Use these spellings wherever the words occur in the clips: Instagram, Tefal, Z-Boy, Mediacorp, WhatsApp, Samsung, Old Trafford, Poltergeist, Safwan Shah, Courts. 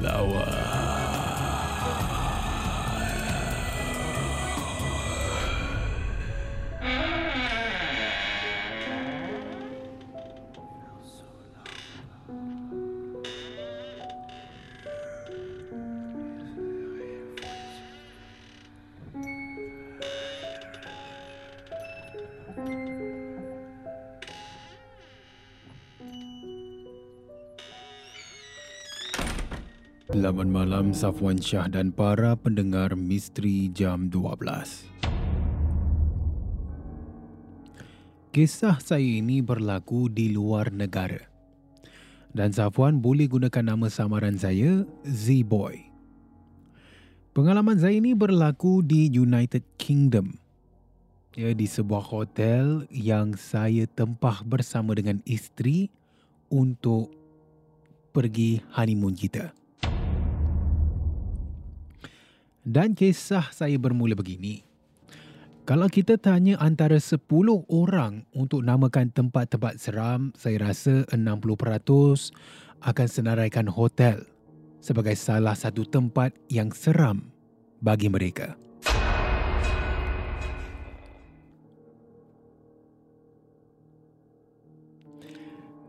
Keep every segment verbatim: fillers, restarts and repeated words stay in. Lawa. Selamat malam Safwan Shah dan para pendengar misteri jam dua belas. Kisah saya ini berlaku di luar negara. Dan Safwan boleh gunakan nama samaran saya, Z-Boy. Pengalaman saya ini berlaku di United Kingdom. Ya, di sebuah hotel yang saya tempah bersama dengan isteri untuk pergi honeymoon kita. Dan kisah saya bermula begini. Kalau kita tanya antara sepuluh orang untuk namakan tempat-tempat seram, saya rasa enam puluh peratus akan senaraikan hotel sebagai salah satu tempat yang seram bagi mereka.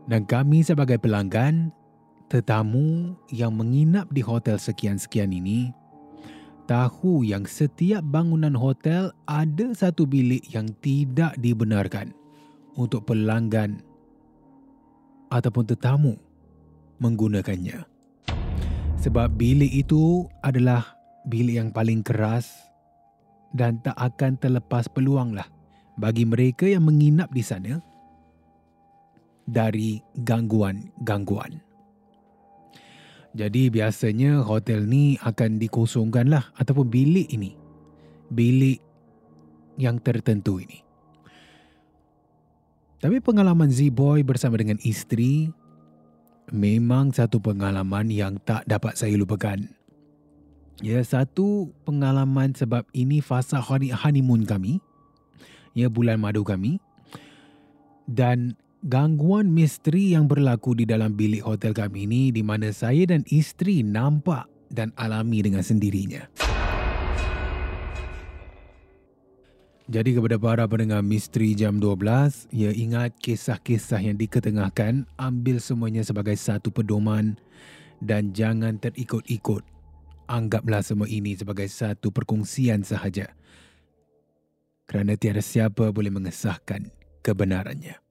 Dan kami sebagai pelanggan, tetamu yang menginap di hotel sekian-sekian ini, tahu yang setiap bangunan hotel ada satu bilik yang tidak dibenarkan untuk pelanggan ataupun tetamu menggunakannya. Sebab bilik itu adalah bilik yang paling keras dan tak akan terlepas peluanglah bagi mereka yang menginap di sana dari gangguan-gangguan. Jadi biasanya hotel ni akan dikosongkanlah ataupun bilik ini. Bilik yang tertentu ini. Tapi pengalaman Z-Boy bersama dengan isteri memang satu pengalaman yang tak dapat saya lupakan. Ya, satu pengalaman sebab ini fasa honeymoon kami. Ya, bulan madu kami. Dan gangguan misteri yang berlaku di dalam bilik hotel kami ini di mana saya dan isteri nampak dan alami dengan sendirinya. Jadi kepada para pendengar misteri jam dua belas, ya ingat kisah-kisah yang diketengahkan, ambil semuanya sebagai satu pedoman dan jangan terikut-ikut. Anggaplah semua ini sebagai satu perkongsian sahaja. Kerana tiada siapa boleh mengesahkan kebenarannya.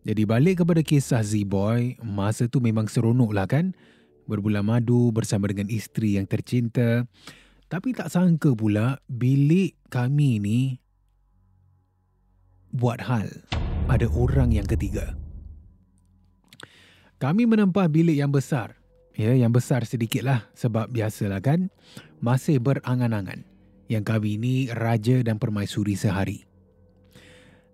Jadi balik kepada kisah Z-Boy, masa tu memang seronok lah kan? Berbulan madu bersama dengan isteri yang tercinta. Tapi tak sangka pula bilik kami ni buat hal. Ada orang yang ketiga. Kami menempah bilik yang besar. Ya, yang besar sedikit lah sebab biasalah kan? Masih berangan-angan. yang kami ini raja dan permaisuri sehari.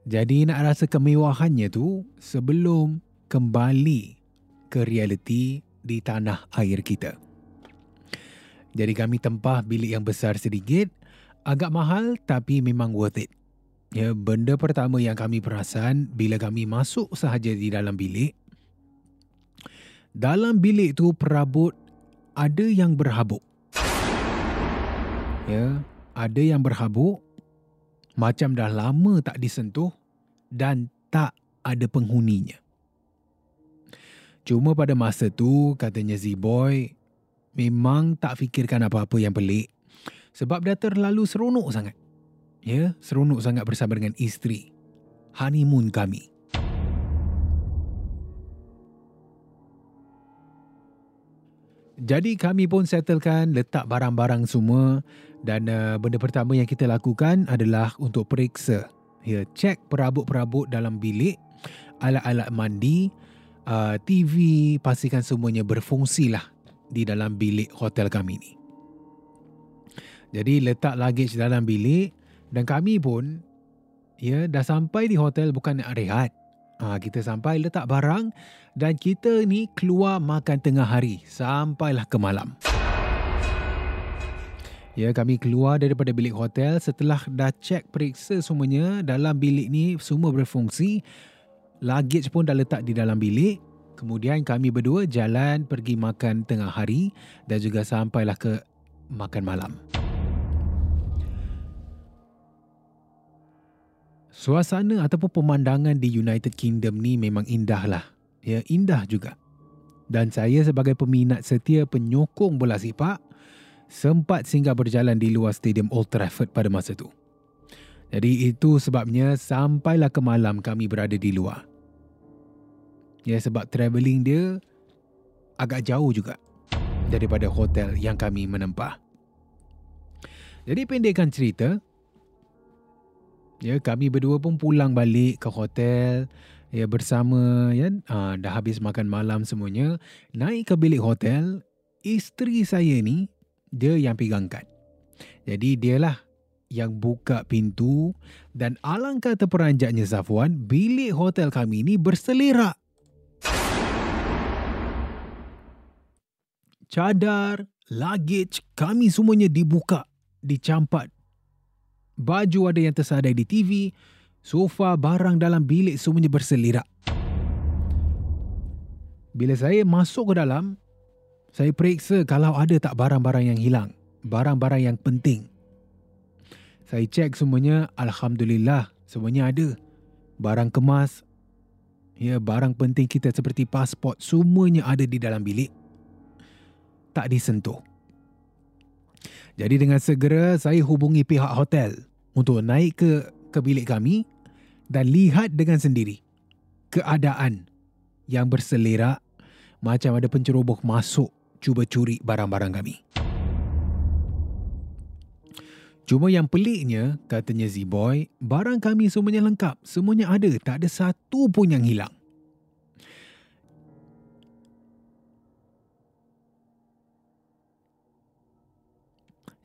Jadi nak rasa kemewahannya tu sebelum kembali ke realiti di tanah air kita. Jadi kami tempah bilik yang besar sedikit, agak mahal tapi memang worth it. Ya, benda pertama yang kami perasan bila kami masuk sahaja di dalam bilik, dalam bilik tu perabot ada yang berhabuk. Ya, ada yang berhabuk. Macam dah lama tak disentuh dan tak ada penghuninya. Cuma pada masa tu, katanya Z-Boy, memang tak fikirkan apa-apa yang pelik. Sebab dah terlalu seronok sangat. Ya, seronok sangat bersama dengan isteri. Honeymoon kami. Jadi kami pun settlekan letak barang-barang semua dan uh, benda pertama yang kita lakukan adalah untuk periksa. Ya, cek perabot-perabot dalam bilik, alat-alat mandi, uh, T V, pastikan semuanya berfungsilah di dalam bilik hotel kami ni. Jadi letak luggage dalam bilik dan kami pun ya dah sampai di hotel bukan nak rehat. Ha, kita sampai letak barang dan kita ni keluar makan tengah hari sampailah ke malam. Ya, kami keluar daripada bilik hotel setelah dah cek periksa semuanya. Dalam bilik ni semua berfungsi. Luggage pun dah letak di dalam bilik. Kemudian kami berdua jalan pergi makan tengah hari dan juga sampailah ke makan malam. Suasana ataupun pemandangan di United Kingdom ni memang indah lah. Ya, indah juga. Dan saya sebagai peminat setia penyokong bola sepak, sempat singgah berjalan di luar stadium Old Trafford pada masa tu. Jadi itu sebabnya sampailah ke malam kami berada di luar. Ya, sebab travelling dia agak jauh juga daripada hotel yang kami menempah. Jadi pendekkan cerita, ya, kami berdua pun pulang balik ke hotel, ya, bersama, ya, ha, dah habis makan malam semuanya. Naik ke bilik hotel, isteri saya ni dia yang pegang kad. Jadi dialah yang buka pintu dan alangkah terperanjatnya Safwan, bilik hotel kami ni berselerak. Cadar, luggage kami semuanya dibuka, dicampak. Baju ada yang tersadai di T V, sofa, barang dalam bilik semuanya berselirak. Bila saya masuk ke dalam, saya periksa kalau ada tak barang-barang yang hilang, barang-barang yang penting. Saya cek semuanya, alhamdulillah semuanya ada. Barang kemas, ya, barang penting kita seperti pasport, semuanya ada di dalam bilik. Tak disentuh. Jadi dengan segera saya hubungi pihak hotel untuk naik ke, ke bilik kami dan lihat dengan sendiri keadaan yang berselerak macam ada penceroboh masuk cuba curi barang-barang kami. Cuma yang peliknya, katanya Z-Boy, barang kami semuanya lengkap, semuanya ada, tak ada satu pun yang hilang.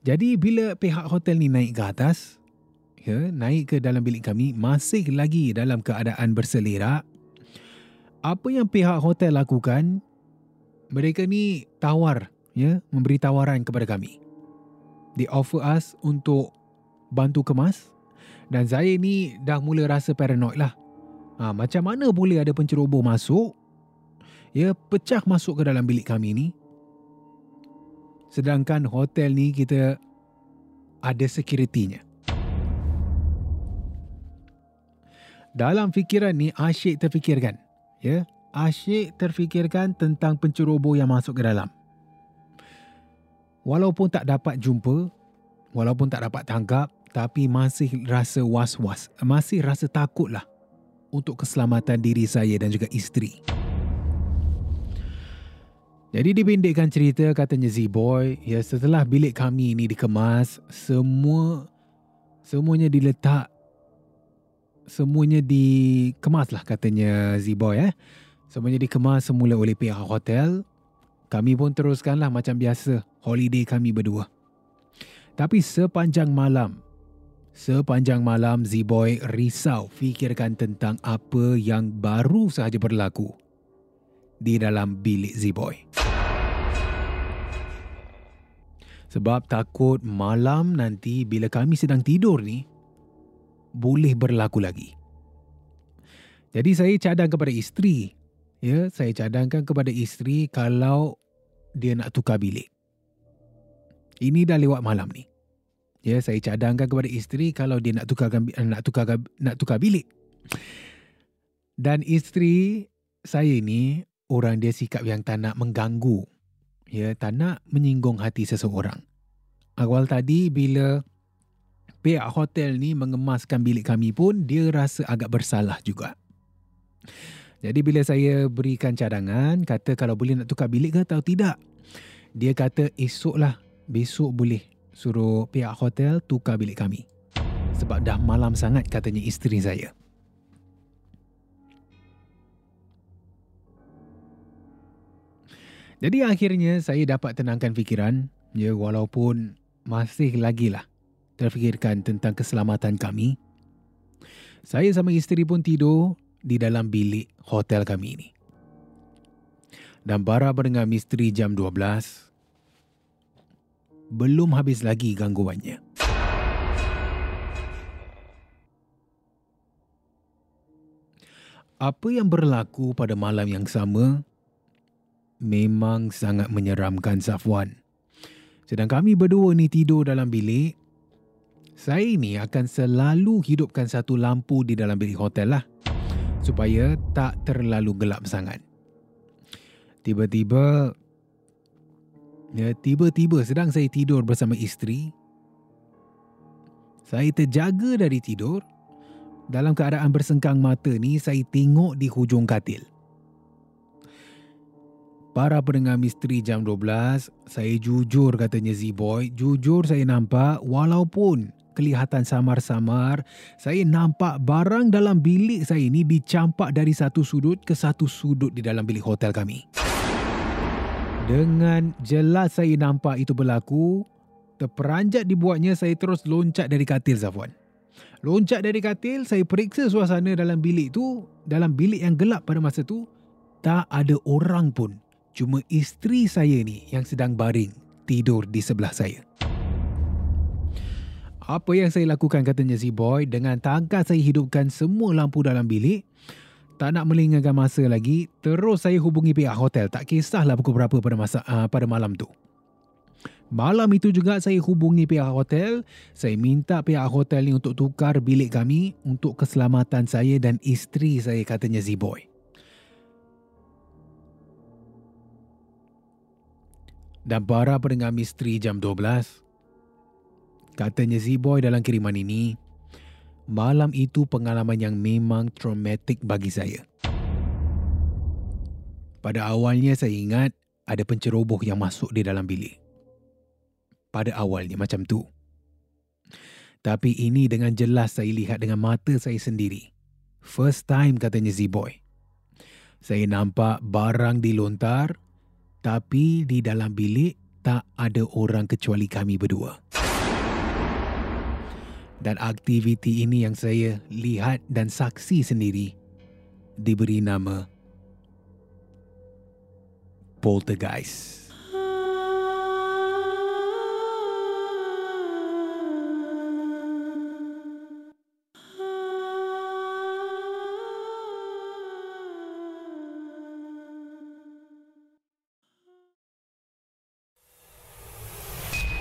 Jadi bila pihak hotel ni naik ke atas, ya, naik ke dalam bilik kami, masih lagi dalam keadaan berselerak. Apa yang pihak hotel lakukan, mereka ni tawar, ya, memberi tawaran kepada kami. They offer us untuk bantu kemas dan saya ni dah mula rasa paranoid lah. Ha, macam mana boleh ada penceroboh masuk, ya, pecah masuk ke dalam bilik kami ni. Sedangkan hotel ni kita ada sekuritinya. Dalam fikiran ni asyik terfikirkan. Ya, asyik terfikirkan tentang penceroboh yang masuk ke dalam. Walaupun tak dapat jumpa, walaupun tak dapat tangkap, tapi masih rasa was-was, masih rasa takutlah untuk keselamatan diri saya dan juga isteri. Jadi dipendekkan cerita, katanya Z-Boy, ya, setelah bilik kami ini dikemas, semua semuanya diletak, semuanya dikemas lah, katanya Z-Boy, eh. Semuanya dikemas semula oleh pihak hotel. Kami pun teruskanlah macam biasa holiday kami berdua. Tapi sepanjang malam, sepanjang malam Z-Boy risau fikirkan tentang apa yang baru sahaja berlaku di dalam bilik Z-Boy. Sebab takut malam nanti bila kami sedang tidur ni, boleh berlaku lagi. Jadi saya cadang kepada isteri. Ya, saya cadangkan kepada isteri kalau dia nak tukar bilik. Ini dah lewat malam ni. Ya, saya cadangkan kepada isteri kalau dia nak tukarkan nak tukar nak tukar bilik. Dan isteri saya ni orang dia sikap yang tak nak mengganggu. Ya, tak nak menyinggung hati seseorang. Awal tadi bila pihak hotel ni mengemaskan bilik kami pun dia rasa agak bersalah juga. Jadi bila saya berikan cadangan, kata kalau boleh nak tukar bilik ke atau tidak. Dia kata esoklah, besok boleh. Suruh pihak hotel tukar bilik kami. Sebab dah malam sangat, katanya isteri saya. Jadi akhirnya saya dapat tenangkan fikiran. Ya, walaupun masih lagilah terfikirkan tentang keselamatan kami. Saya sama isteri pun tidur di dalam bilik hotel kami ini. Dan bara mendengar misteri jam dua belas. Belum habis lagi gangguannya. Apa yang berlaku pada malam yang sama memang sangat menyeramkan Safwan. Sedang kami berdua ni tidur dalam bilik, saya ni akan selalu hidupkan satu lampu di dalam bilik hotel lah, supaya tak terlalu gelap sangat. Tiba-tiba Ya, tiba-tiba sedang saya tidur bersama isteri, saya terjaga dari tidur. Dalam keadaan bersengkang mata ni, saya tengok di hujung katil. Para pendengar misteri jam dua belas, saya jujur, katanya Z-Boy, jujur saya nampak, walaupun kelihatan samar-samar, saya nampak barang dalam bilik saya ni dicampak dari satu sudut ke satu sudut di dalam bilik hotel kami. Dengan jelas saya nampak itu berlaku. Terperanjat dibuatnya, saya terus loncat dari katil Safwan. Loncat dari katil, saya periksa suasana dalam bilik tu. Dalam bilik yang gelap pada masa tu, tak ada orang pun. Cuma isteri saya ni yang sedang baring, tidur di sebelah saya. Apa yang saya lakukan, katanya Z-Boy, dengan tangkas saya hidupkan semua lampu dalam bilik. Tak nak melengahkan masa lagi, terus saya hubungi pihak hotel. Tak kisahlah pukul berapa pada masa uh, pada malam tu. Malam itu juga saya hubungi pihak hotel. Saya minta pihak hotel ni untuk tukar bilik kami untuk keselamatan saya dan isteri saya, katanya Z-Boy. Dan para pendengar misteri jam dua belas, katanya Z-Boy dalam kiriman ini, malam itu pengalaman yang memang traumatik bagi saya. Pada awalnya saya ingat ada penceroboh yang masuk di dalam bilik. Pada awalnya macam tu. Tapi ini dengan jelas saya lihat dengan mata saya sendiri. First time, katanya Z-Boy. Saya nampak barang dilontar, tapi di dalam bilik tak ada orang kecuali kami berdua. Dan aktiviti ini yang saya lihat dan saksi sendiri diberi nama Poltergeist.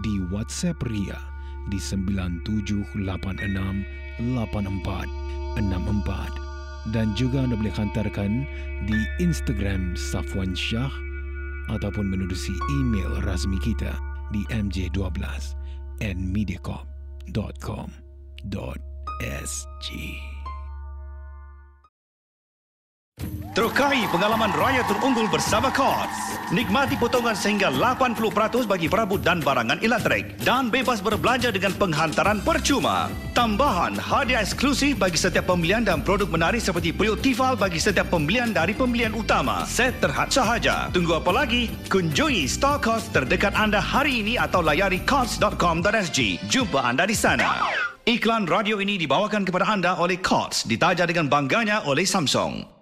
di WhatsApp Ria di sembilan tujuh lapan enam lapan empat enam empat dan juga anda boleh hantarkan di Instagram Safwan Shah ataupun menerusi email rasmi kita di m j dua belas at mediacorp dot com dot s g. Terokai pengalaman raya terunggul bersama Courts. Nikmati potongan sehingga lapan puluh peratus bagi perabot dan barangan elektrik dan bebas berbelanja dengan penghantaran percuma. Tambahan hadiah eksklusif bagi setiap pembelian dan produk menarik seperti peyuk Tefal bagi setiap pembelian dari pembelian utama. Set terhad sahaja. Tunggu apa lagi? Kunjungi store Courts terdekat anda hari ini atau layari courts dot com dot s g. Jumpa anda di sana. Iklan radio ini dibawakan kepada anda oleh Courts, ditaja dengan bangganya oleh Samsung.